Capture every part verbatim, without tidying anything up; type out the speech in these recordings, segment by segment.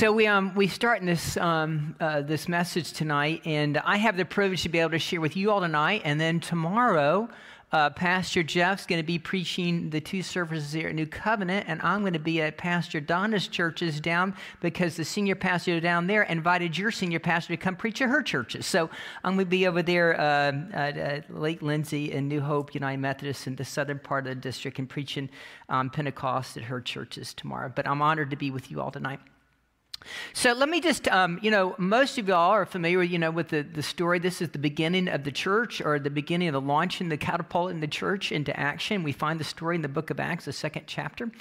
So we um we start in this um uh, this message tonight, and I have the privilege to be able to share with you all tonight, and then tomorrow, uh, Pastor Jeff's going to be preaching the two services here at New Covenant, and I'm going to be at Pastor Donna's churches down because the senior pastor down there invited your senior pastor to come preach at her churches. So I'm going to be over there uh, at, at Lake Lindsay and New Hope United Methodist in the southern part of the district and preaching um, Pentecost at her churches tomorrow. But I'm honored to be with you all tonight. So let me just, um, you know, most of y'all are familiar, you know, with the, the story. This is the beginning of the church, or the beginning of the launch in the catapult in the church into action. We find the story in the Book of Acts, the second chapter.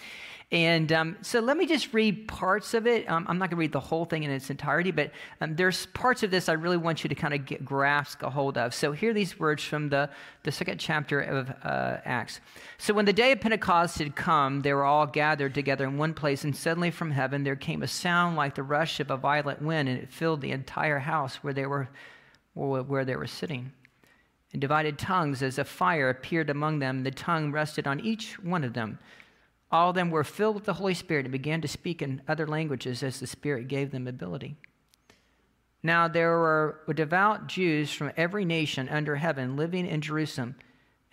And um, so let me just read parts of it. Um, I'm not going to read the whole thing in its entirety, but um, there's parts of this I really want you to kind of get, grasp a hold of. So here are these words from the, the second chapter of uh, Acts. So when the day of Pentecost had come, they were all gathered together in one place, and suddenly from heaven there came a sound like the rush of a violent wind, and it filled the entire house where they were, where they were sitting. And divided tongues as a fire appeared among them, and the tongue rested on each one of them. All of them were filled with the Holy Spirit and began to speak in other languages as the Spirit gave them ability. Now there were devout Jews from every nation under heaven living in Jerusalem.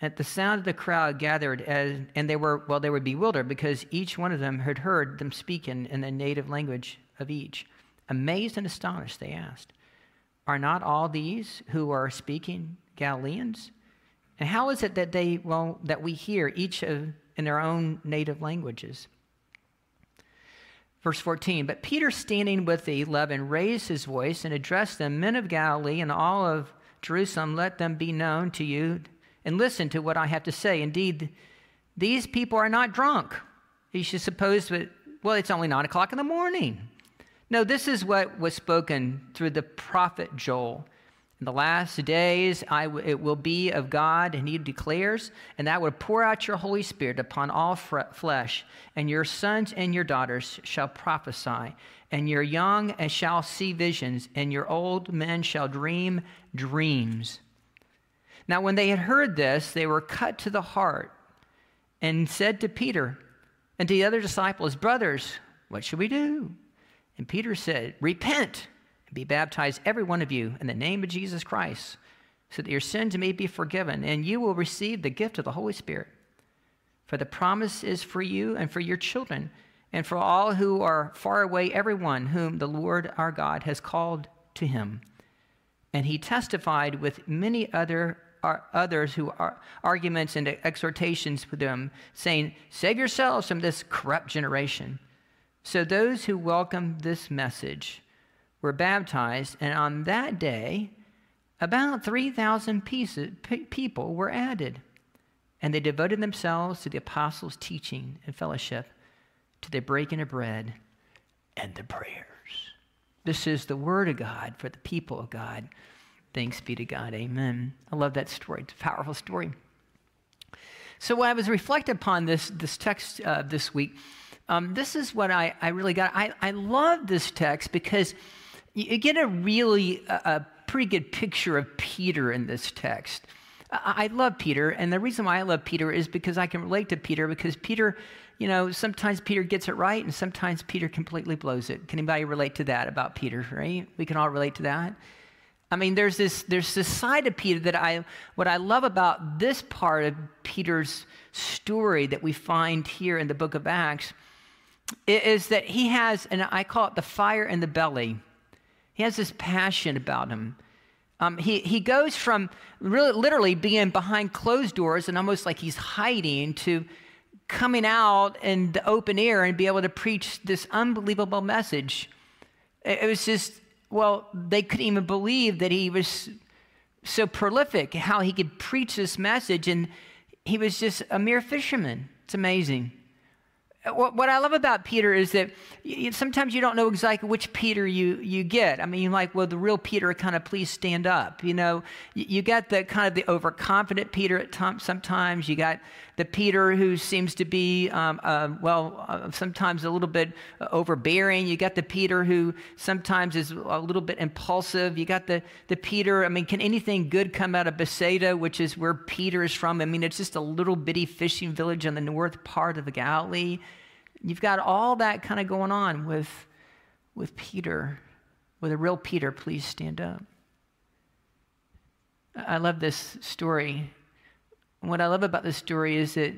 At the sound of the crowd gathered, as, and they were, well, they were bewildered because each one of them had heard them speak in, in the native language of each. Amazed and astonished, they asked, "Are not all these who are speaking Galileans? And how is it that they, well, that we hear each of in their own native languages?" Verse fourteen, but Peter, standing with the eleven, raised his voice and addressed them, "Men of Galilee and all of Jerusalem, let them be known to you and listen to what I have to say. Indeed, these people are not drunk. You should suppose that, well, it's only nine o'clock in the morning. No, this is what was spoken through the prophet Joel. In the last days I w it will be of God, and he declares, and that will pour out your Holy Spirit upon all flesh, and your sons and your daughters shall prophesy, and your young and shall see visions, and your old men shall dream dreams." Now when they had heard this, they were cut to the heart and said to Peter and to the other disciples, "Brothers, what should we do?" And Peter said, "Repent. Be baptized, every one of you, in the name of Jesus Christ, so that your sins may be forgiven, and you will receive the gift of the Holy Spirit. For the promise is for you and for your children, and for all who are far away, everyone whom the Lord our God has called to him." And he testified with many other are, others who are arguments and exhortations with them, saying, "Save yourselves from this corrupt generation." So those who welcomed this message were baptized, and on that day about three thousand people were added, and they devoted themselves to the apostles' teaching and fellowship, to the breaking of bread and the prayers. This is the word of God for the people of God. Thanks be to God. Amen. I love that story. It's a powerful story. So when I was reflecting upon this, this text uh, this week, um, this is what I, I really got. I, I love this text because you get a really, a pretty good picture of Peter in this text. I love Peter, and the reason why I love Peter is because I can relate to Peter, because Peter, you know, sometimes Peter gets it right, and sometimes Peter completely blows it. Can anybody relate to that about Peter, right? We can all relate to that. I mean, there's this, there's this side of Peter that I, what I love about this part of Peter's story that we find here in the book of Acts is that he has, and I call it the fire in the belly. He has this passion about him. Um, he, he goes from really, literally being behind closed doors and almost like he's hiding to coming out in the open air and be able to preach this unbelievable message. It, it was just, well, they couldn't even believe that he was so prolific, how he could preach this message, and he was just a mere fisherman. It's amazing. What I love about Peter is that sometimes you don't know exactly which Peter you, you get. I mean, you're like, well, the real Peter, kind of, please stand up. You know, you got the kind of the overconfident Peter at times. Sometimes you got the Peter who seems to be, um, uh, well, uh, sometimes a little bit overbearing. You got the Peter who sometimes is a little bit impulsive. You got the, the Peter, I mean, can anything good come out of Bethsaida, which is where Peter is from? I mean, it's just a little bitty fishing village in the north part of the Galilee. You've got all that kind of going on with, with Peter, with a real Peter, please stand up. I love this story. What I love about this story is that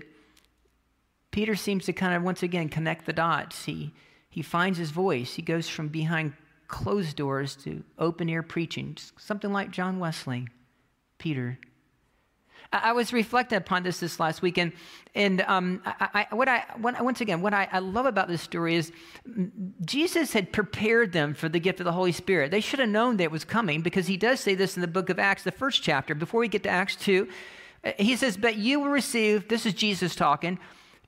Peter seems to kind of, once again, connect the dots. He, he finds his voice. He goes from behind closed doors to open-air preaching, something like John Wesley, Peter. I, I was reflecting upon this this last week, and, and um, I, I, what I, what, once again, what I, I love about this story is Jesus had prepared them for the gift of the Holy Spirit. They should have known that it was coming, because he does say this in the book of Acts, the first chapter. Before we get to Acts two, he says, but you will receive, this is Jesus talking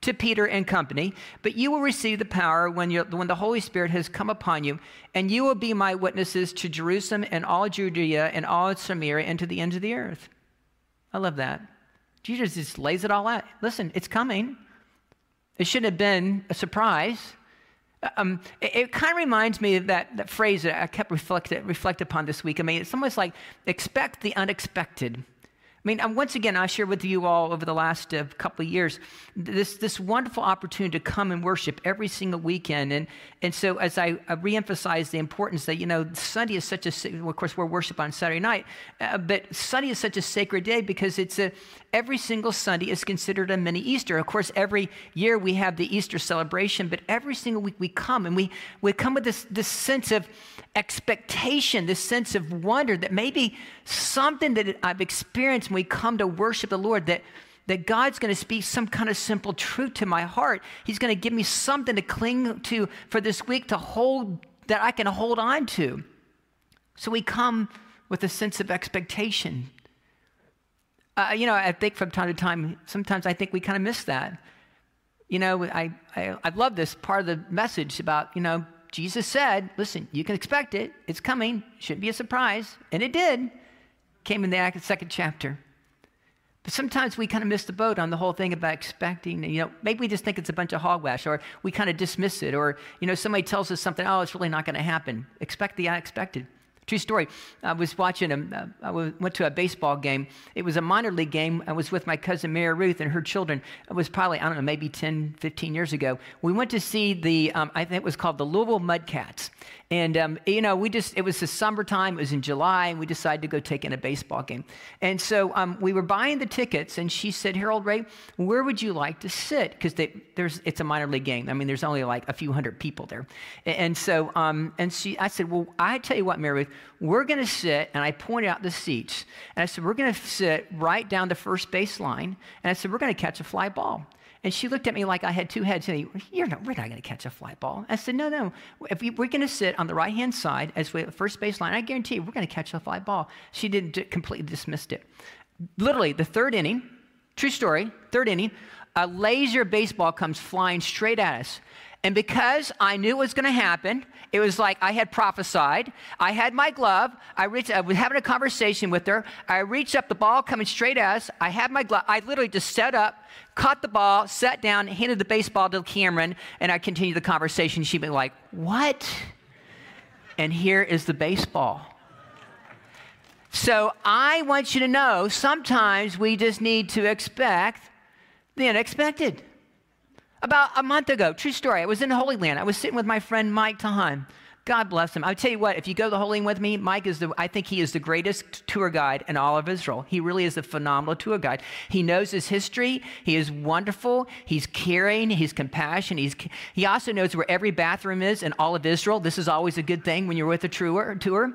to Peter and company, but you will receive the power when, you're, when the Holy Spirit has come upon you, and you will be my witnesses to Jerusalem and all Judea and all Samaria and to the ends of the earth. I love that. Jesus just lays it all out. Listen, it's coming. It shouldn't have been a surprise. Um, it it kind of reminds me of that, that phrase that I kept reflecting reflect upon this week. I mean, it's almost like expect the unexpected. I mean, once again, I shared with you all over the last uh, couple of years this, this wonderful opportunity to come and worship every single weekend. And, and so as I, I reemphasize the importance that, you know, Sunday is such a, well, of course, we're worship on Saturday night, uh, but Sunday is such a sacred day because it's a, every single Sunday is considered a mini Easter. Of course, every year we have the Easter celebration, but every single week we come and we, we come with this, this sense of expectation, this sense of wonder that maybe something that I've experienced when we come to worship the Lord, that, that God's going to speak some kind of simple truth to my heart. He's going to give me something to cling to for this week to hold, that I can hold on to. So we come with a sense of expectation. Uh, you know, I think from time to time, sometimes I think we kind of miss that. You know, I, I, I love this part of the message about, you know, Jesus said, listen, you can expect it. It's coming. Shouldn't be a surprise. And it did. Came in the second chapter. But sometimes we kind of miss the boat on the whole thing about expecting. You know, maybe we just think it's a bunch of hogwash, or we kind of dismiss it, or, you know, somebody tells us something, oh, it's really not going to happen. Expect the unexpected. True story. I was watching, a, I went to a baseball game. It was a minor league game. I was with my cousin Mary Ruth and her children. It was probably, I don't know, maybe ten, fifteen years ago. We went to see the, um, I think it was called the Louisville Mudcats. And, um, you know, we just, it was the summertime. It was in July, and we decided to go take in a baseball game. And so um, we were buying the tickets, and she said, Harold Ray, where would you like to sit? Because there's, it's a minor league game. I mean, there's only like a few hundred people there. And, and so, um, and she, I said, well, I tell you what, Mary Ruth, we're going to sit, and I pointed out the seats, and I said, we're going to sit right down the first base line, and I said, we're going to catch a fly ball. And she looked at me like I had two heads, and said, You're not, we're not going to catch a fly ball. I said, no, no, if we, we're going to sit on the right-hand side as we, first base line, I guarantee you, we're going to catch a fly ball. She didn't, completely dismissed it. Literally, the third inning, true story, third inning, a laser baseball comes flying straight at us. And because I knew it was going to happen, it was like I had prophesied. I had my glove. I reached. I was having a conversation with her. I reached up, the ball coming straight at us. I had my glove. I literally just set up, caught the ball, sat down, handed the baseball to Cameron, and I continued the conversation. She'd be like, what? And here is the baseball. So I want you to know, sometimes we just need to expect the unexpected. About a month ago, true story, I was in Holy Land. I was sitting with my friend Mike Tahan. God bless him. I'll tell you what, if you go to the Holy Land with me, Mike is the, I think he is the greatest tour guide in all of Israel. He really is a phenomenal tour guide. He knows his history. He is wonderful. He's caring. He's compassionate. He's, he also knows where every bathroom is in all of Israel. This is always a good thing when you're with a tour. tour.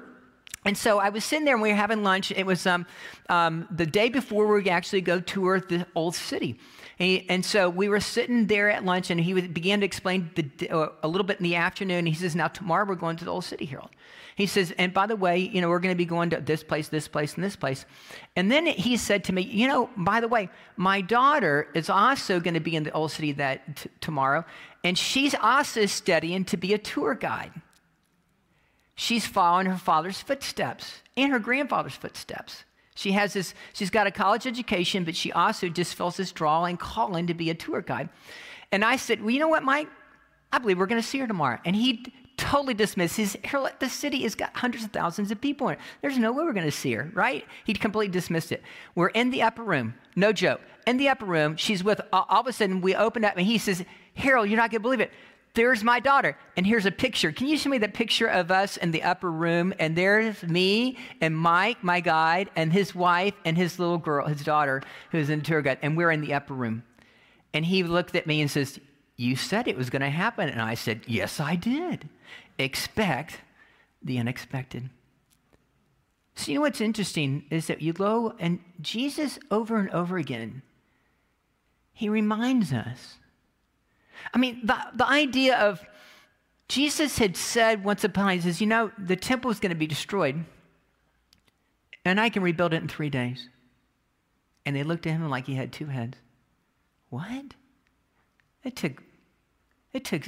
And so I was sitting there, and we were having lunch. It was um, um, the day before we actually go tour the Old City. And, he, and so we were sitting there at lunch, and he was, began to explain the, uh, a little bit in the afternoon. He says, now tomorrow we're going to the Old City, Herald. He says, and by the way, you know, we're going to be going to this place, this place, and this place. And then he said to me, you know, by the way, my daughter is also going to be in the Old City that t- tomorrow, and she's also studying to be a tour guide. She's following her father's footsteps and her grandfather's footsteps. She has this, she's got a college education, but she also just feels this draw and calling to be a tour guide. And I said, well, you know what, Mike? I believe we're going to see her tomorrow. And he totally dismissed his, the city has got hundreds of thousands of people in it. There's no way we're going to see her, right? He completely dismissed it. We're in the upper room. No joke. In the upper room, she's with, all of a sudden we opened up and he says, Harold, you're not going to believe it. there's my daughter. And here's a picture. Can you show me the picture of us in the upper room? And there's me and Mike, my guide, and his wife and his little girl, his daughter, who's in tour guide. And we're in the upper room. And he looked at me and says, you said it was going to happen. And I said, yes, I did. Expect the unexpected. So you know what's interesting is that you go, and Jesus over and over again, he reminds us. I mean, the, the idea of Jesus had said once upon, he says, you know, the temple is going to be destroyed, and I can rebuild it in three days. And they looked at him like he had two heads. What? It took, it took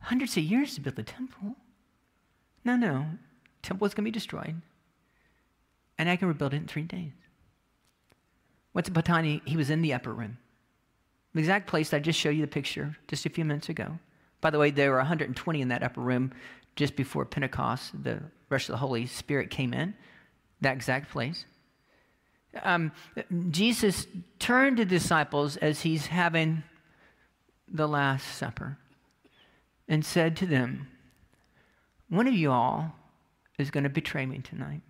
hundreds of years to build the temple. No, no, the temple is going to be destroyed, and I can rebuild it in three days. Once upon a time, he was in the upper room. The exact place that I just showed you the picture just a few minutes ago. By the way, there were one hundred twenty in that upper room just before Pentecost. The rush of the Holy Spirit came in, that exact place. Um, Jesus turned to the disciples as he's having the Last Supper and said to them, one of you all is going to betray me tonight.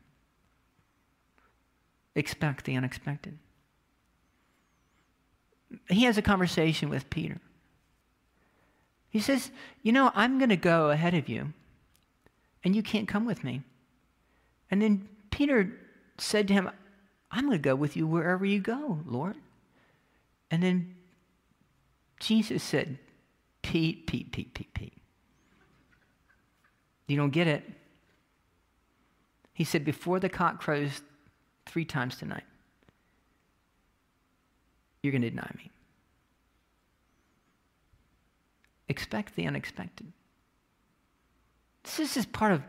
Expect the unexpected. He has a conversation with Peter. He says, you know, I'm going to go ahead of you, and you can't come with me. And then Peter said to him, I'm going to go with you wherever you go, Lord. And then Jesus said, Pete, Pete, Pete, Pete, Pete. You don't get it. He said, before the cock crows three times tonight, you're going to deny me. Expect the unexpected. This is part of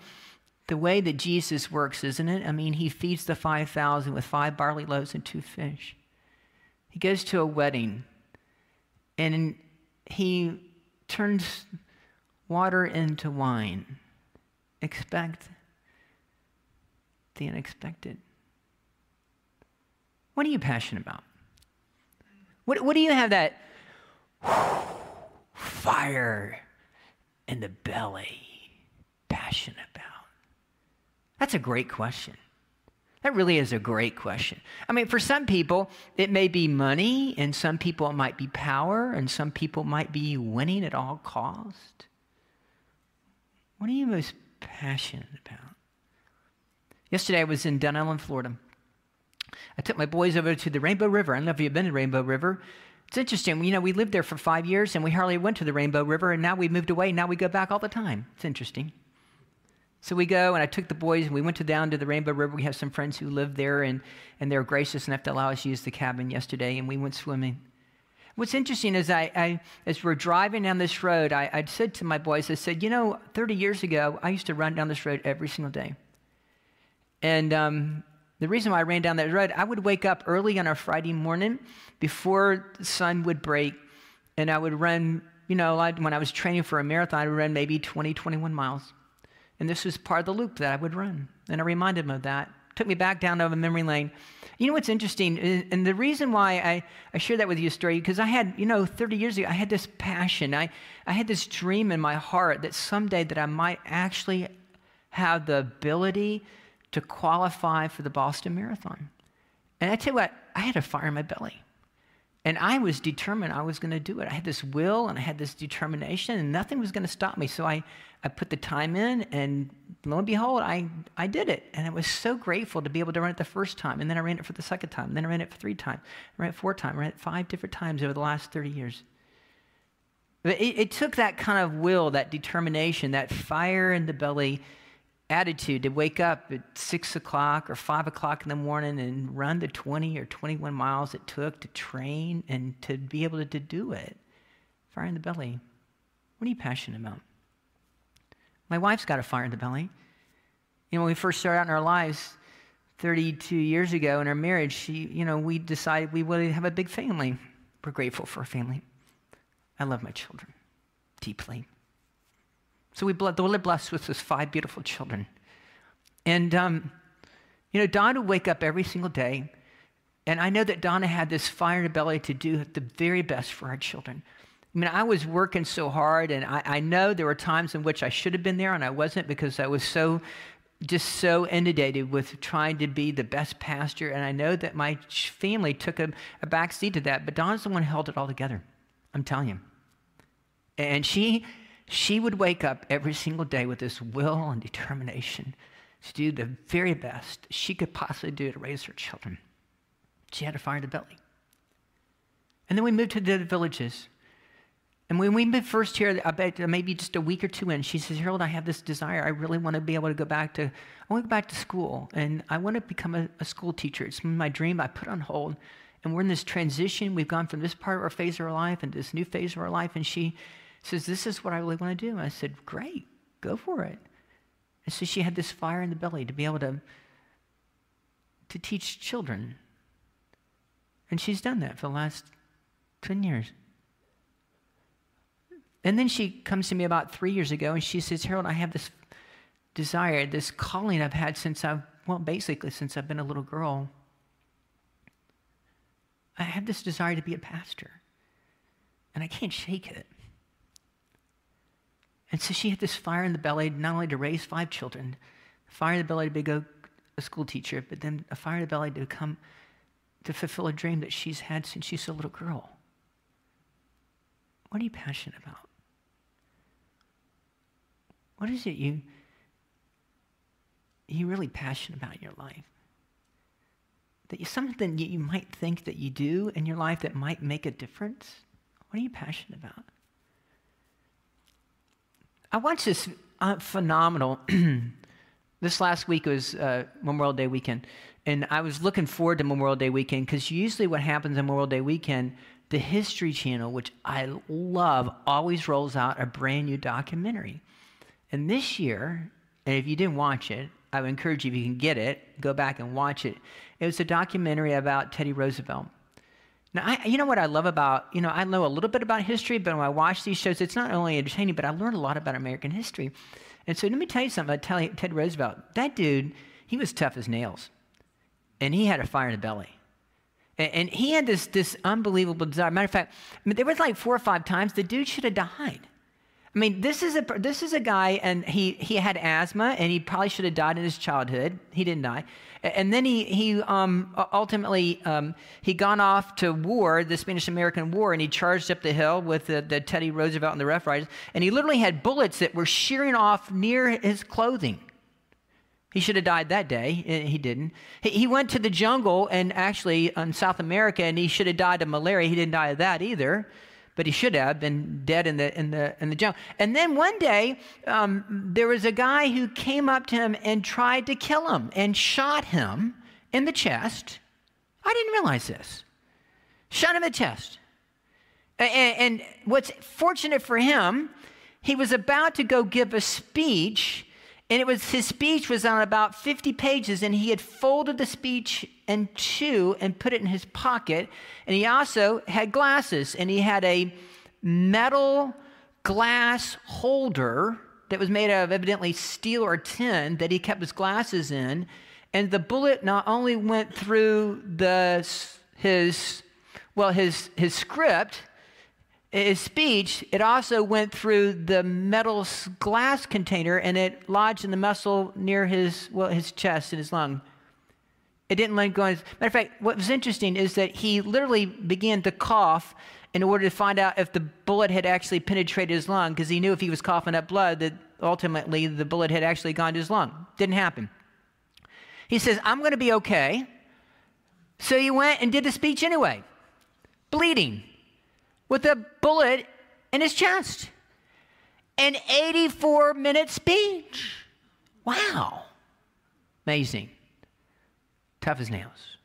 the way that Jesus works, isn't it? I mean, he feeds the five thousand with five barley loaves and two fish. He goes to a wedding, and he turns water into wine. Expect the unexpected. What are you passionate about? What, what do you have that whew, fire in the belly passion about? That's a great question. That really is a great question. I mean, for some people, it may be money, and some people it might be power, and some people might be winning at all cost. What are you most passionate about? Yesterday, I was in Dunedin, Florida. I took my boys over to the Rainbow River. I don't know if you've been to Rainbow River. It's interesting. You know, we lived there for five years, and we hardly went to the Rainbow River, and now we moved away, and now we go back all the time. It's interesting. So we go, and I took the boys, and we went to down to the Rainbow River. We have some friends who live there, and, and they were gracious enough to allow us to use the cabin yesterday, and we went swimming. What's interesting is I, I as we're driving down this road, I, I said to my boys, I said, you know, thirty years ago, I used to run down this road every single day. And um the reason why I ran down that road, I would wake up early on a Friday morning before the sun would break, and I would run, you know, when I was training for a marathon, I would run maybe twenty, twenty-one miles. And this was part of the loop that I would run. And I reminded them of that. It took me back down to a memory lane. You know what's interesting? And the reason why I, I share that with you, story, because I had, you know, thirty years ago, I had this passion. I, I had this dream in my heart that someday that I might actually have the ability to qualify for the Boston Marathon. And I tell you what, I had a fire in my belly. And I was determined I was gonna do it. I had this will and I had this determination and nothing was gonna stop me. So I, I put the time in, and lo and behold, I, I did it. And I was so grateful to be able to run it the first time. And then I ran it for the second time. And then I ran it for three times. I ran it four times. I ran it five different times over the last thirty years. But it, it took that kind of will, that determination, that fire in the belly attitude to wake up at six o'clock or five o'clock in the morning and run the twenty or twenty-one miles it took to train and to be able to, to do it. Fire in the belly. What are you passionate about? My wife's got a fire in the belly. You know, when we first started out in our lives thirty-two years ago in our marriage, she, you know, we decided we would have a big family. We're grateful for a family. I love my children deeply. So we were blessed with those five beautiful children. And, um, you know, Donna would wake up every single day, and I know that Donna had this fire in her belly to do the very best for our children. I mean, I was working so hard, and I, I know there were times in which I should have been there and I wasn't, because I was so, just so inundated with trying to be the best pastor. And I know that my family took a, a back seat to that, but Don's the one who held it all together, I'm telling you. And she, she would wake up every single day with this will and determination to do the very best she could possibly do to raise her children. She had a fire in the belly. And then we moved to the other villages. And when we moved first here, I bet maybe just a week or two in, she says, Harold, I have this desire. I really want to be able to go back to, I want to go back to school, and I want to become a, a school teacher. It's my dream. I put on hold, and we're in this transition. We've gone from this part of our phase of our life into this new phase of our life, and she says, this is what I really want to do. And I said, great, go for it. And so she had this fire in the belly to be able to, to teach children. And she's done that for the last ten years. And then she comes to me about three years ago, and she says, Harold, I have this desire, this calling I've had since I've, well, basically since I've been a little girl. I have this desire to be a pastor, and I can't shake it. And so she had this fire in the belly, not only to raise five children, fire in the belly to be a school teacher, but then a fire in the belly to come to fulfill a dream that she's had since she's a little girl. What are you passionate about? What is it you, you're really passionate about in your life? That you, something you might think that you do in your life that might make a difference? What are you passionate about? I watched this uh, phenomenal, this last week was uh, Memorial Day weekend, and I was looking forward to Memorial Day weekend, because usually what happens on Memorial Day weekend, the History Channel, which I love, always rolls out a brand new documentary. And this year, and if you didn't watch it, I would encourage you, if you can get it, go back and watch it. It was a documentary about Teddy Roosevelt. Now, I, you know what I love about, you know, I know a little bit about history, but when I watch these shows, it's not only entertaining, but I learned a lot about American history. And so let me tell you something about Teddy Roosevelt. That dude, he was tough as nails, and he had a fire in the belly. And, and he had this, this unbelievable desire. Matter of fact, I mean, there was like four or five times the dude should have died. I mean, this is a, this is a guy, and he, he had asthma, and he probably should have died in his childhood. He didn't die. And then he, he um, ultimately, um, he gone off to war, the Spanish-American War, and he charged up the hill with the, the Teddy Roosevelt and the Rough Riders, and he literally had bullets that were shearing off near his clothing. He should have died that day, and he didn't. He, he went to the jungle, and actually in South America, and he should have died of malaria. He didn't die of that either. But he should have been dead in the, in the, in the jungle. And then one day, um, there was a guy who came up to him and tried to kill him and shot him in the chest. I didn't realize this. Shot him in the chest. And, and what's fortunate for him, he was about to go give a speech, and it was, his speech was on about fifty pages, and he had folded the speech in two and put it in his pocket. And he also had glasses, and he had a metal glass holder that was made out of evidently steel or tin that he kept his glasses in. And the bullet not only went through the, his, well, his, his script, his speech, it also went through the metal glass container, and it lodged in the muscle near his, well, his chest and his lung. It didn't let go. Matter of fact, what was interesting is that he literally began to cough in order to find out if the bullet had actually penetrated his lung, because he knew if he was coughing up blood that ultimately the bullet had actually gone to his lung. Didn't happen. He says, I'm going to be okay. So he went and did the speech anyway, bleeding, with a bullet in his chest. An eighty-four minute speech. Wow. Amazing. Tough as nails.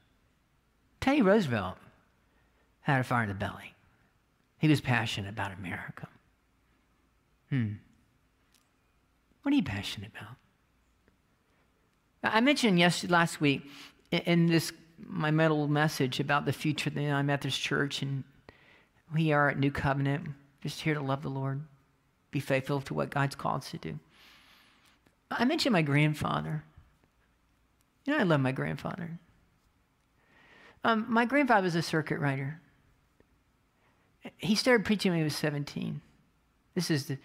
Teddy Roosevelt had a fire in the belly. He was passionate about America. Hmm. What are you passionate about? I mentioned yesterday, last week, in this, my middle message about the future of the United Methodist Church, and we are at New Covenant, just here to love the Lord, be faithful to what God's called us to do. I mentioned my grandfather. You know, I love my grandfather. Um, my grandfather was a circuit rider. He started preaching when he was seventeen. This is the,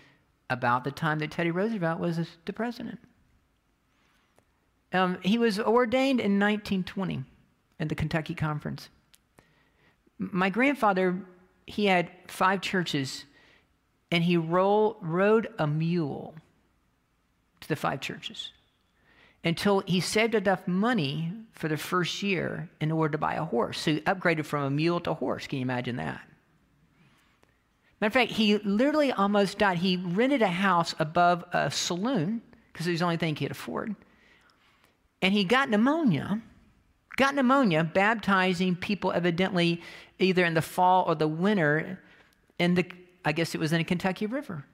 about the time that Teddy Roosevelt was the president. Um, he was ordained in nineteen twenty at the Kentucky Conference. My grandfather, he had five churches, and he roll, rode a mule to the five churches until he saved enough money for the first year in order to buy a horse. So he upgraded from a mule to a horse. Can you imagine that? Matter of fact, he literally almost died. He rented a house above a saloon because it was the only thing he could afford. And he got pneumonia, got pneumonia, baptizing people evidently either in the fall or the winter in the, I guess it was in the Kentucky River.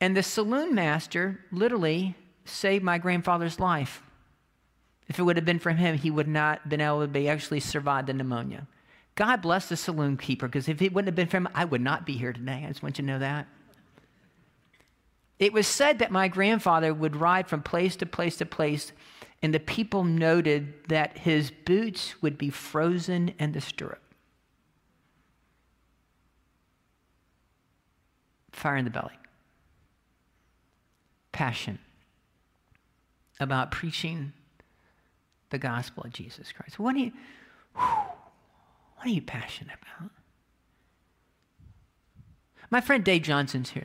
And the saloon master literally saved my grandfather's life. If it would have been from him, he would not have been able to be actually survive the pneumonia. God bless the saloon keeper, because if it wouldn't have been for him, I would not be here today. I just want you to know that. It was said that my grandfather would ride from place to place to place, and the people noted that his boots would be frozen in the stirrup. Fire in the belly. Passion about preaching the gospel of Jesus Christ. What are you, what are you passionate about? My friend Dave Johnson's here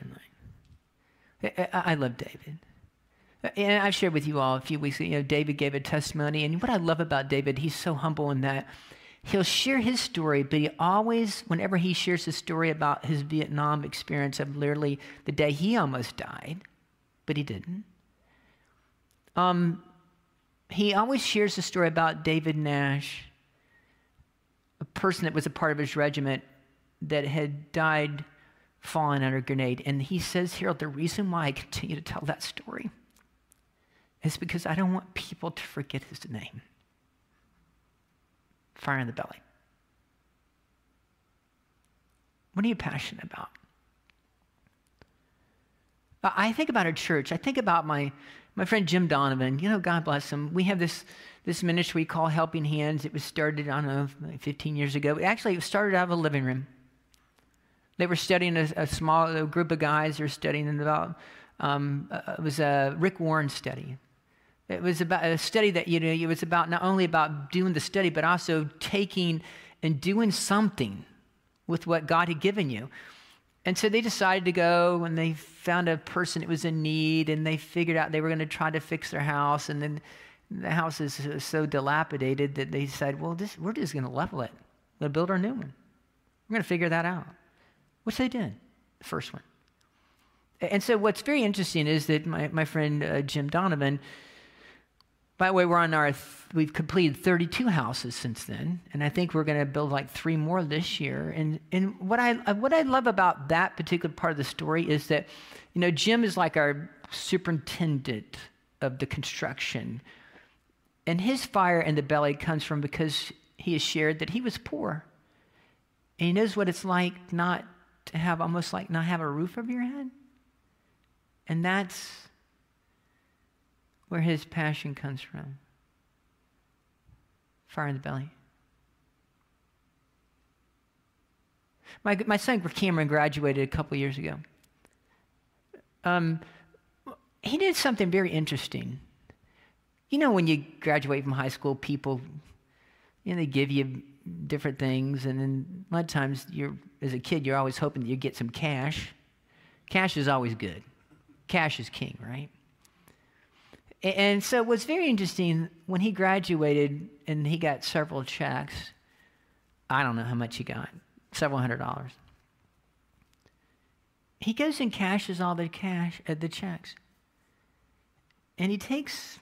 tonight. I love David. And I've shared with you all a few weeks ago, you know, David gave a testimony. And what I love about David, he's so humble in that he'll share his story, but he always, whenever he shares his story about his Vietnam experience of literally the day he almost died, but he didn't. Um, he always shares the story about David Nash, a person that was a part of his regiment that had died falling under a grenade. And he says, Harold, the reason why I continue to tell that story is because I don't want people to forget his name. Fire in the belly. What are you passionate about? I think about our church. I think about my, my friend Jim Donovan. You know, God bless him. We have this, this ministry we call Helping Hands. It was started, I don't know, fifteen years ago. It actually was started out of a living room. They were studying a, a small a group of guys. They were studying about, um, uh, it was a Rick Warren study. It was about a study that, you know, it was about not only about doing the study, but also taking and doing something with what God had given you. And so they decided to go, and they found a person that was in need, and they figured out they were going to try to fix their house. And then the house is so dilapidated that they said, well, this, we're just going to level it. We'll build our new one. We're going to figure that out. Which they did, the first one. And so what's very interesting is that my, my friend uh, Jim Donovan, by the way, we're on our, th we've completed thirty-two houses since then, and I think we're going to build like three more this year. And, and what, I, what I love about that particular part of the story is that, you know, Jim is like our superintendent of the construction. And his fire in the belly comes from because he has shared that he was poor. And he knows what it's like not to have almost like not have a roof over your head. And that's where his passion comes from. Fire in the belly. My, my son Cameron graduated a couple years ago. Um, he did something very interesting. You know, when you graduate from high school, people, you know, they give you different things, and then a lot of times you're, as a kid, you're always hoping that you get some cash. Cash is always good. Cash is king, right? And so what's very interesting, when he graduated and he got several checks, I don't know how much he got, several hundred dollars. He goes and cashes all the cash at the checks. And he takes,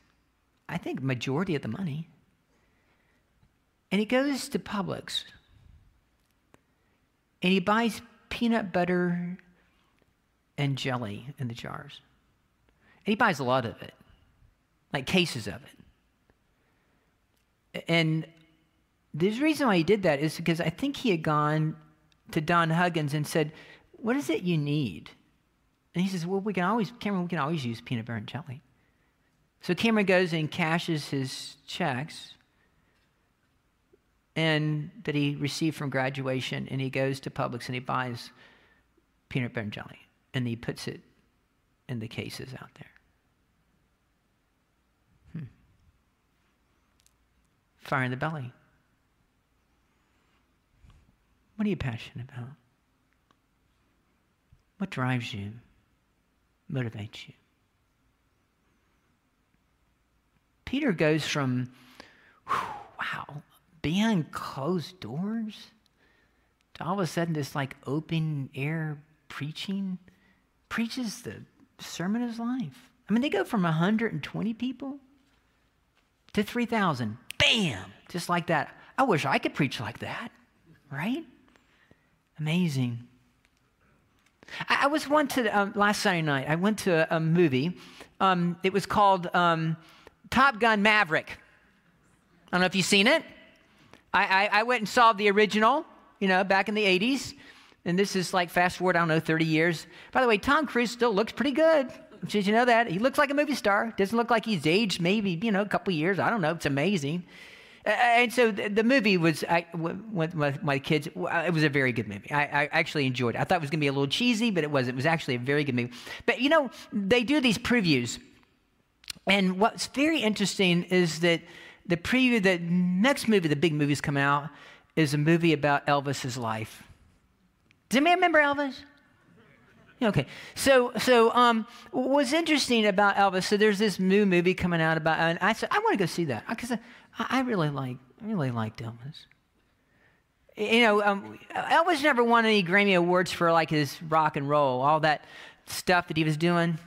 I think, majority of the money. And he goes to Publix, and he buys peanut butter and jelly in the jars. And he buys a lot of it, like cases of it. And the reason why he did that is because I think he had gone to Don Huggins and said, what is it you need? And he says, well, we can always, Cameron, we can always use peanut butter and jelly. So Cameron goes and cashes his checks. and that he received from graduation, and he goes to Publix and he buys peanut butter and jelly, and he puts it in the cases out there. Hmm. Fire in the belly. What are you passionate about? What drives you, motivates you? Peter goes from, whew, wow, behind closed doors to all of a sudden this like open air preaching, preaches the sermon of his life. I mean, they go from one hundred twenty people to three thousand. Bam! Just like that. I wish I could preach like that, right? Amazing. I, I was once to, um, last Sunday night, I went to a, a movie. Um, it was called um, Top Gun Maverick. I don't know if you've seen it. I, I, I went and saw the original, you know, back in the eighties. And this is like fast forward, I don't know, thirty years. By the way, Tom Cruise still looks pretty good. Did you know that? He looks like a movie star. Doesn't look like he's aged maybe, you know, a couple years. I don't know. It's amazing. Uh, and so the, the movie was, I, with my, my kids, it was a very good movie. I, I actually enjoyed it. I thought it was going to be a little cheesy, but it wasn't. It was actually a very good movie. But, you know, they do these previews. And what's very interesting is that the preview, the next movie, the big movie's coming out, is a movie about Elvis's life. Does anybody remember Elvis? Okay, so so um, what's interesting about Elvis? So there's this new movie coming out about, and I said I want to go see that because I, I really like really liked Elvis. You know, um, Elvis never won any Grammy awards for like his rock and roll, all that stuff that he was doing,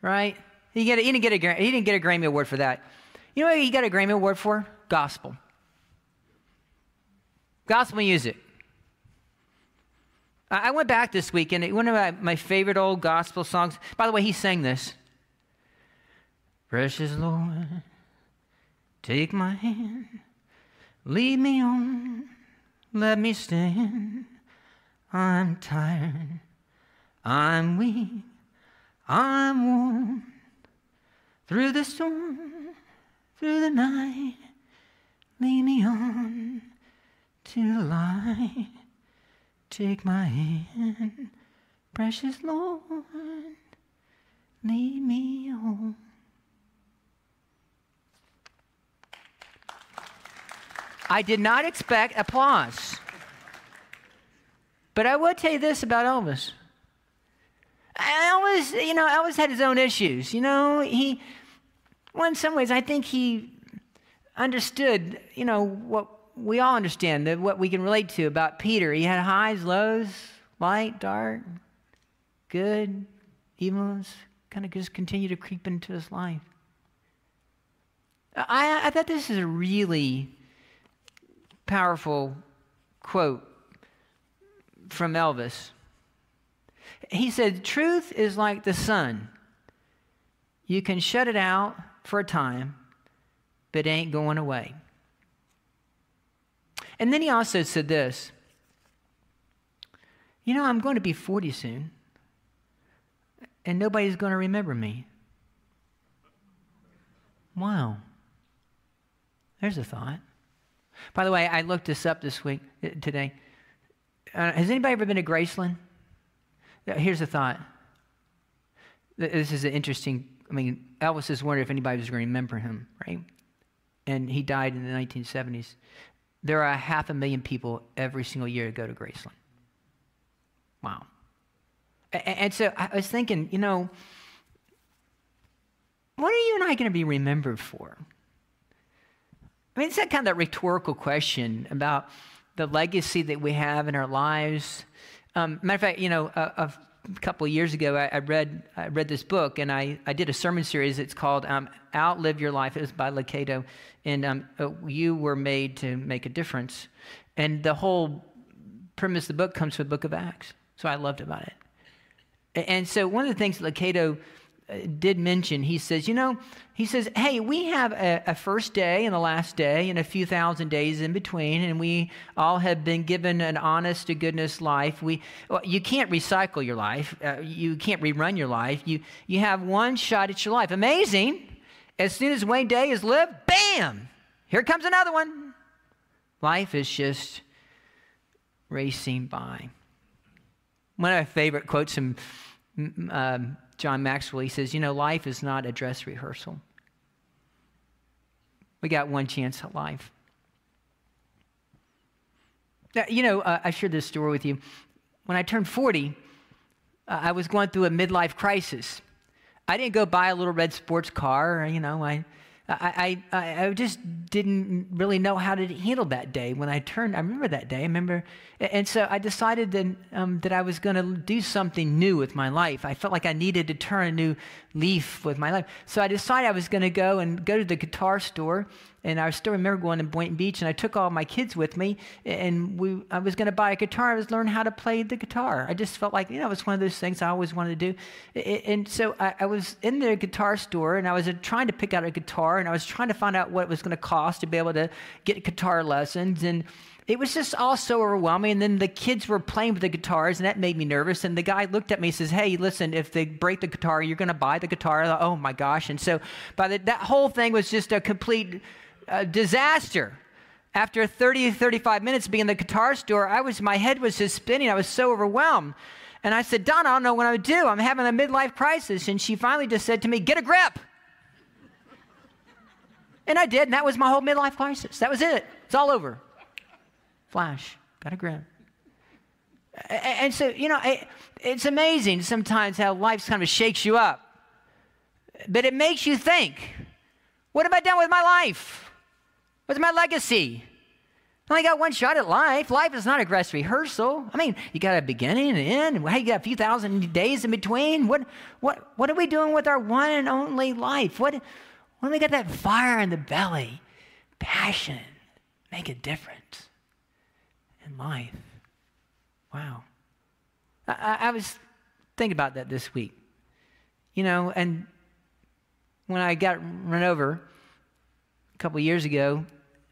right? He get a, he didn't get a he didn't get a Grammy award for that. You know what he got a Grammy award for? Gospel. Gospel music. I went back this week, and one of my favorite old gospel songs, by the way, he sang this. Precious Lord, take my hand, lead me on, let me stand. I'm tired, I'm weak, I'm worn. Through the storm, through the night, lead me on to the light. Take my hand, precious Lord, lead me home. I did not expect applause. But I will tell you this about Elvis. Elvis, you know, Elvis had his own issues. You know, he, well, in some ways, I think he understood, you know, what, we all understand that what we can relate to about Peter. He had highs, lows, light, dark, good, evils, kind of just continue to creep into his life. I, I thought this is a really powerful quote from Elvis. He said, "Truth is like the sun. You can shut it out for a time, but it ain't going away." And then he also said this, you know, I'm going to be forty soon, and nobody's going to remember me. Wow. There's a thought. By the way, I looked this up this week, today. Uh, has anybody ever been to Graceland? Here's a thought. This is an interesting, I mean, Elvis is wondering if anybody was going to remember him, right? And he died in the nineteen seventies. There are half a million people every single year who go to Graceland. Wow. And so I was thinking, you know, what are you and I going to be remembered for? I mean, it's that kind of that rhetorical question about the legacy that we have in our lives. Um, matter of fact, you know, a, a couple of years ago, I, I read I read this book, and I, I did a sermon series. It's called um, Outlive Your Life. It was by Lecado. And um, you were made to make a difference. And the whole premise of the book comes from the Book of Acts. So I loved about it. And so one of the things Lecado did mention, he says, you know, he says, hey, we have a, a first day and a last day and a few thousand days in between, and we all have been given an honest to goodness life. We, well, you can't recycle your life. Uh, you can't rerun your life. You, you have one shot at your life. Amazing. As soon as one day is lived, bam, here comes another one. Life is just racing by. One of my favorite quotes from um, John Maxwell, he says, you know, life is not a dress rehearsal. We got one chance at life. You know, uh, I shared this story with you. When I turned forty, uh, I was going through a midlife crisis. I didn't go buy a little red sports car, or, you know, I, I, I, I just didn't really know how to handle that day when I turned. I remember that day, I remember, and so I decided that, um, that I was going to do something new with my life. I felt like I needed to turn a new leaf with my life. So I decided I was going to go and go to the guitar store, and I still remember going to Boynton Beach, and I took all my kids with me, and we, I was going to buy a guitar. I was learning how to play the guitar. I just felt like, you know, it's one of those things I always wanted to do. And so I, I was in the guitar store, and I was trying to pick out a guitar, and I was trying to find out what it was going to cost to be able to get guitar lessons. And it was just all so overwhelming. And then the kids were playing with the guitars, and that made me nervous. And the guy looked at me and says, hey, listen, if they break the guitar, you're going to buy the guitar. I thought, oh, my gosh. And so by the, that whole thing was just a complete a disaster. After thirty, thirty-five minutes being in the guitar store, I was, my head was just spinning. I was so overwhelmed. And I said, Donna, I don't know what I would do. I'm having a midlife crisis. And she finally just said to me, get a grip. And I did. And that was my whole midlife crisis. That was it. It's all over. Flash. Got a grip. And so, you know, it, it's amazing sometimes how life kind of shakes you up. But it makes you think, what have I done with my life? What's my legacy? I only got one shot at life. Life is not a dress rehearsal. I mean, you got a beginning and an end, and hey, you got a few thousand days in between. What, what, what are we doing with our one and only life? What, when we got that fire in the belly, passion, make a difference in life. Wow. I, I was thinking about that this week, you know, and when I got run over a couple years ago,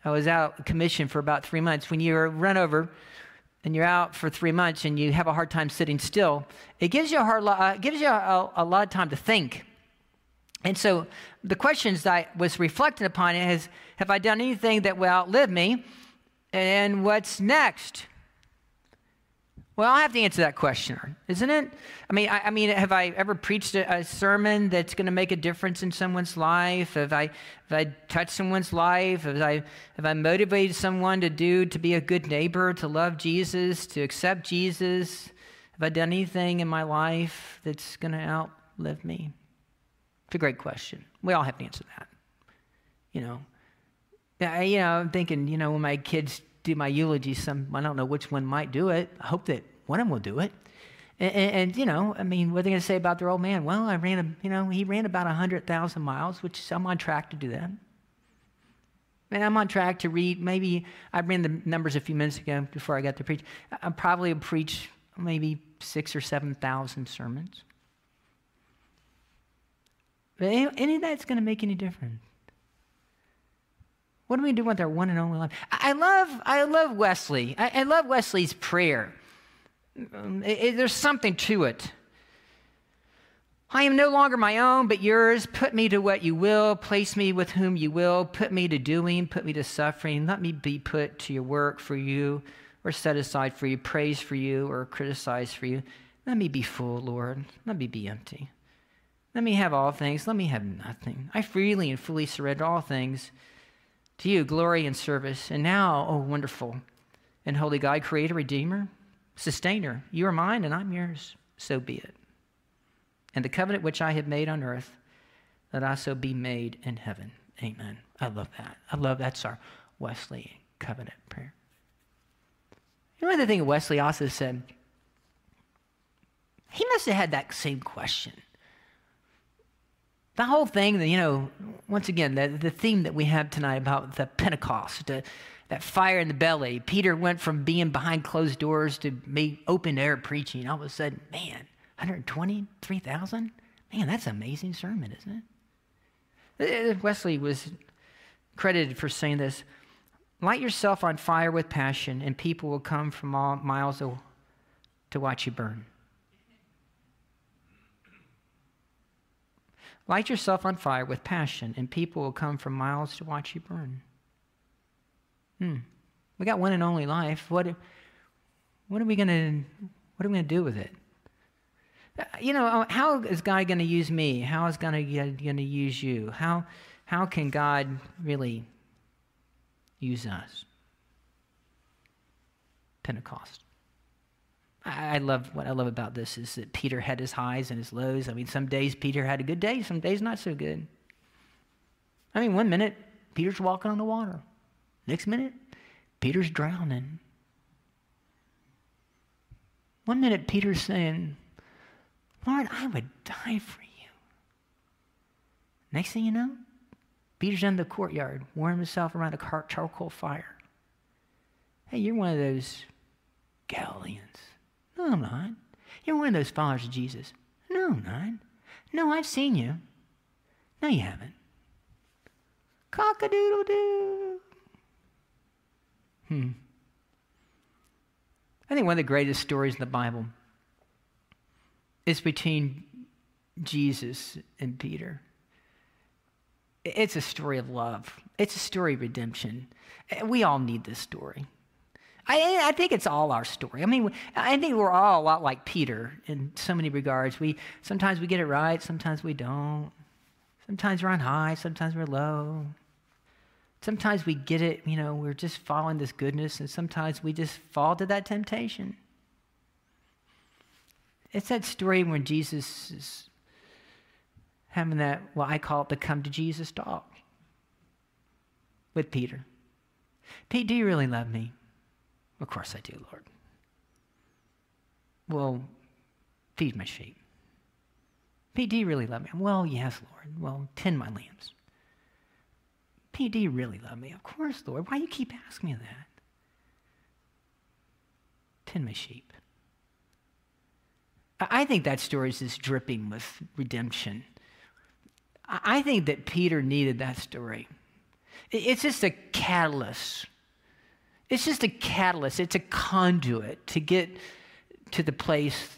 I was out of commission for about three months. When you're run over and you're out for three months and you have a hard time sitting still, it gives you a hard, uh, gives you a, a lot of time to think. And so the questions that I was reflecting upon is, have I done anything that will outlive me? And what's next? Well, I have to answer that question, isn't it? I mean, I, I mean, have I ever preached a, a sermon that's going to make a difference in someone's life? Have I, have I touched someone's life? Have I, have I motivated someone to do, to be a good neighbor, to love Jesus, to accept Jesus? Have I done anything in my life that's going to outlive me? It's a great question. We all have to answer that. You know, I, you know, I'm thinking, you know, when my kids do my eulogy, some, I don't know which one might do it. I hope that one of them will do it. And, and, and you know, I mean, what are they going to say about their old man? Well, I ran, a, you know, he ran about one hundred thousand miles, which I'm on track to do that. And I'm on track to read, maybe, I ran the numbers a few minutes ago before I got to preach. I probably will preach maybe six or seven thousand sermons. But any, any of that's going to make any difference. What do we do with our one and only life? I love, I love Wesley. I, I love Wesley's prayer. It, it, there's something to it. I am no longer my own, but yours. Put me to what you will. Place me with whom you will. Put me to doing. Put me to suffering. Let me be put to your work for you, or set aside for you, praise for you, or criticized for you. Let me be full, Lord. Let me be empty. Let me have all things. Let me have nothing. I freely and fully surrender all things to you, glory and service. And now, oh, wonderful and holy God, creator, redeemer, sustainer, you are mine and I'm yours. So be it. And the covenant which I have made on earth, that also be made in heaven. Amen. I love that. I love that's our Wesleyan covenant prayer. You know, the thing Wesley also said, he must have had that same question. The whole thing, you know, once again, the, the theme that we have tonight about the Pentecost, uh, that fire in the belly. Peter went from being behind closed doors to me open air preaching. All of a sudden, man, one hundred twenty-three thousand? Man, that's an amazing sermon, isn't it? Wesley was credited for saying this. Light yourself on fire with passion, and people will come from all miles to watch you burn. Light yourself on fire with passion, and people will come from miles to watch you burn. Hmm. We got one and only life. What, what are we gonna, what are we gonna do with it? You know, how is God going to use me? How is God going to use you? How, how can God really use us? Pentecost. I, I love what I love about this is that Peter had his highs and his lows. I mean, some days Peter had a good day, some days not so good. I mean, one minute Peter's walking on the water, next minute Peter's drowning. One minute Peter's saying, "Lord, I would die for you." Next thing you know, Peter's in the courtyard, warming himself around a charcoal fire. Hey, you're one of those Galileans. No, I'm not. You're one of those followers of Jesus. No, I'm not. No, I've seen you. No, you haven't. Cock-a-doodle-doo. Hmm. I think one of the greatest stories in the Bible, it's between Jesus and Peter. It's a story of love. It's a story of redemption. We all need this story. I, I think it's all our story. I mean, I think we're all a lot like Peter in so many regards. We sometimes we get it right, sometimes we don't. Sometimes we're on high, sometimes we're low. Sometimes we get it, you know, we're just following this goodness, and sometimes we just fall to that temptation. It's that story when Jesus is having that, well, I call it the come to Jesus talk with Peter. Pete, do you really love me? Of course I do, Lord. Well, feed my sheep. Pete, do you really love me? Well, yes, Lord. Well, tend my lambs. Pete, do you really love me? Of course, Lord. Why do you keep asking me that? Tend my sheep. I think that story is just dripping with redemption. I think that Peter needed that story. It's just a catalyst. It's just a catalyst. It's a conduit to get to the place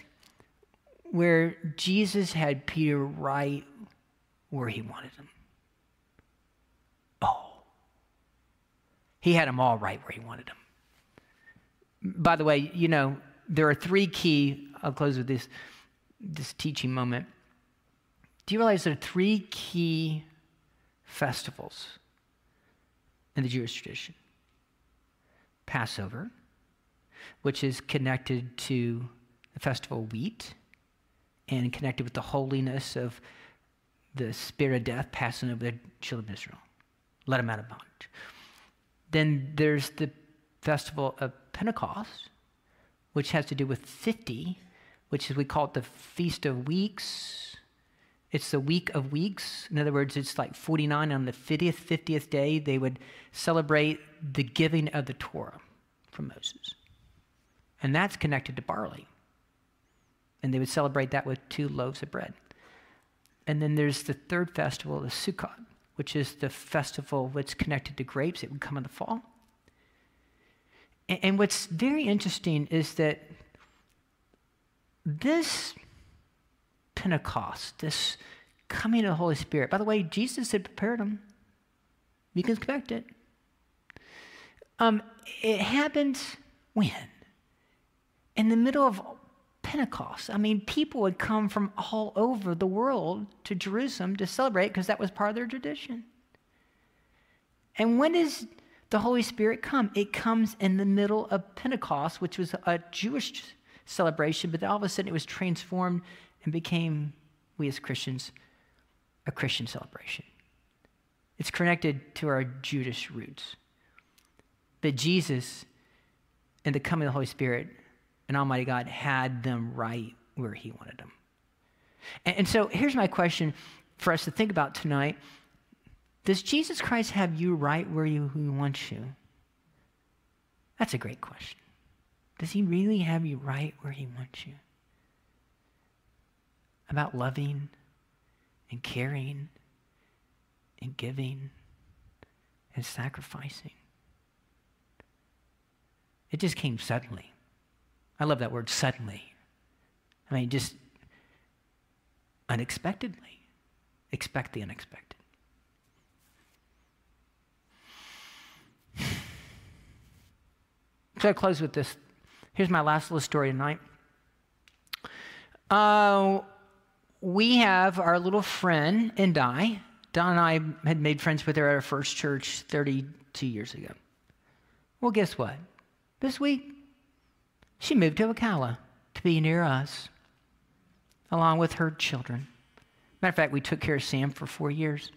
where Jesus had Peter right where he wanted him. Oh. He had him all right where he wanted him. By the way, you know, there are three key, I'll close with this, this teaching moment. Do you realize there are three key festivals in the Jewish tradition? Passover, which is connected to the festival of wheat and connected with the holiness of the spirit of death passing over the children of Israel. Let them out of bondage. Then there's the festival of Pentecost, which has to do with fifty, which is, we call it the Feast of Weeks. It's the Week of Weeks. In other words, it's like forty-nine on the fiftieth, fiftieth day, they would celebrate the giving of the Torah from Moses. And that's connected to barley. And they would celebrate that with two loaves of bread. And then there's the third festival, the Sukkot, which is the festival that's connected to grapes. It would come in the fall. And what's very interesting is that this Pentecost, this coming of the Holy Spirit, by the way, Jesus had prepared them. You can expect it. Um, it happened when? In the middle of Pentecost. I mean, people would come from all over the world to Jerusalem to celebrate because that was part of their tradition. And when is the Holy Spirit come? It comes in the middle of Pentecost, which was a Jewish celebration, but all of a sudden it was transformed and became, we as Christians, a Christian celebration. It's connected to our Jewish roots. But Jesus and the coming of the Holy Spirit and Almighty God had them right where he wanted them. And, and so here's my question for us to think about tonight. Does Jesus Christ have you right where you, he wants you? That's a great question. Does he really have you right where he wants you? About loving and caring and giving and sacrificing. It just came suddenly. I love that word, suddenly. I mean, just unexpectedly. Expect the unexpected. So I close with this. Here's my last little story tonight. Uh, we have our little friend, Indi. Don and I had made friends with her at our first church thirty-two years ago. Well, guess what? This week, she moved to Ocala to be near us, along with her children. Matter of fact, we took care of Sam for four years.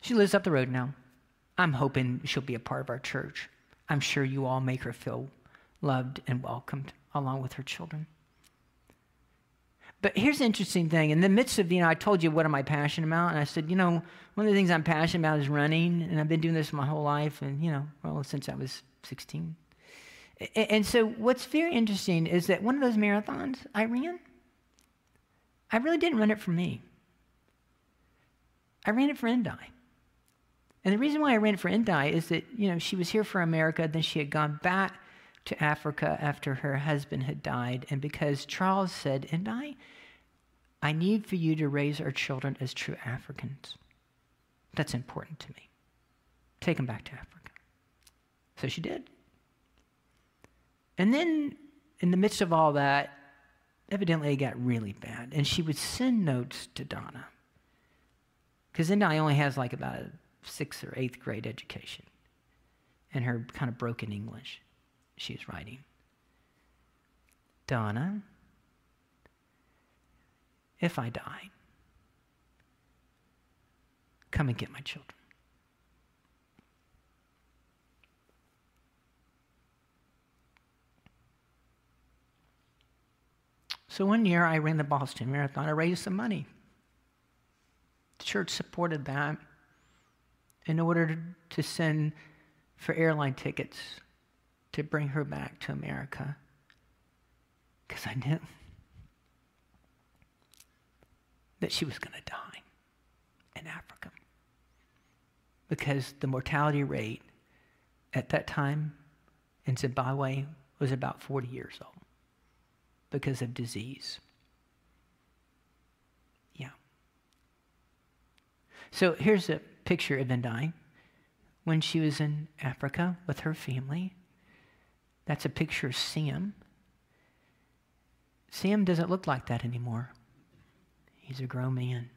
She lives up the road now. I'm hoping she'll be a part of our church. I'm sure you all make her feel loved and welcomed, along with her children. But here's the interesting thing. In the midst of, you know, I told you, what am I passionate about? And I said, you know, one of the things I'm passionate about is running, and I've been doing this my whole life, and, you know, well, since I was sixteen. And so what's very interesting is that one of those marathons I ran, I really didn't run it for me. I ran it for Indi. And the reason why I ran it for Indi is that, you know, she was here for America, then she had gone back to Africa after her husband had died, and because Charles said, and I, I need for you to raise our children as true Africans. That's important to me. Take them back to Africa. So she did. And then, in the midst of all that, evidently it got really bad, and she would send notes to Donna, because Indi only has like about a sixth or eighth grade education, and her kind of broken English. She's writing, Donna, if I die, come and get my children. So one year I ran the Boston Marathon. I raised some money. The church supported that in order to send for airline tickets to bring her back to America, because I knew that she was going to die in Africa, because the mortality rate at that time in Zimbabwe was about forty years old because of disease. Yeah. So here's a picture of Indi when she was in Africa with her family. That's a picture of Sam. Sam doesn't look like that anymore. He's a grown man.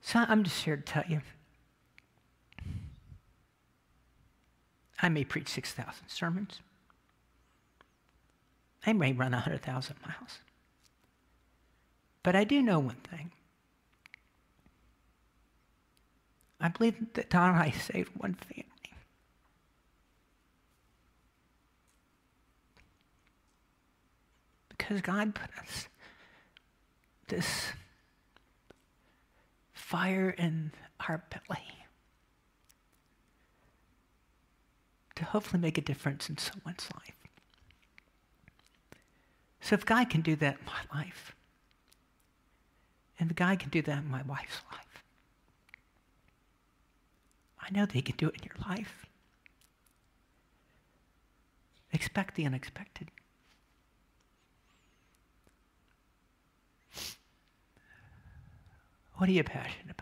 So I'm just here to tell you, I may preach six thousand sermons. I may run one hundred thousand miles. But I do know one thing. I believe that Don and I saved one family. Because God put us this fire in our belly to hopefully make a difference in someone's life. So if God can do that in my life, and if God can do that in my wife's life, I know that He can do it in your life. Expect the unexpected. What are you passionate about?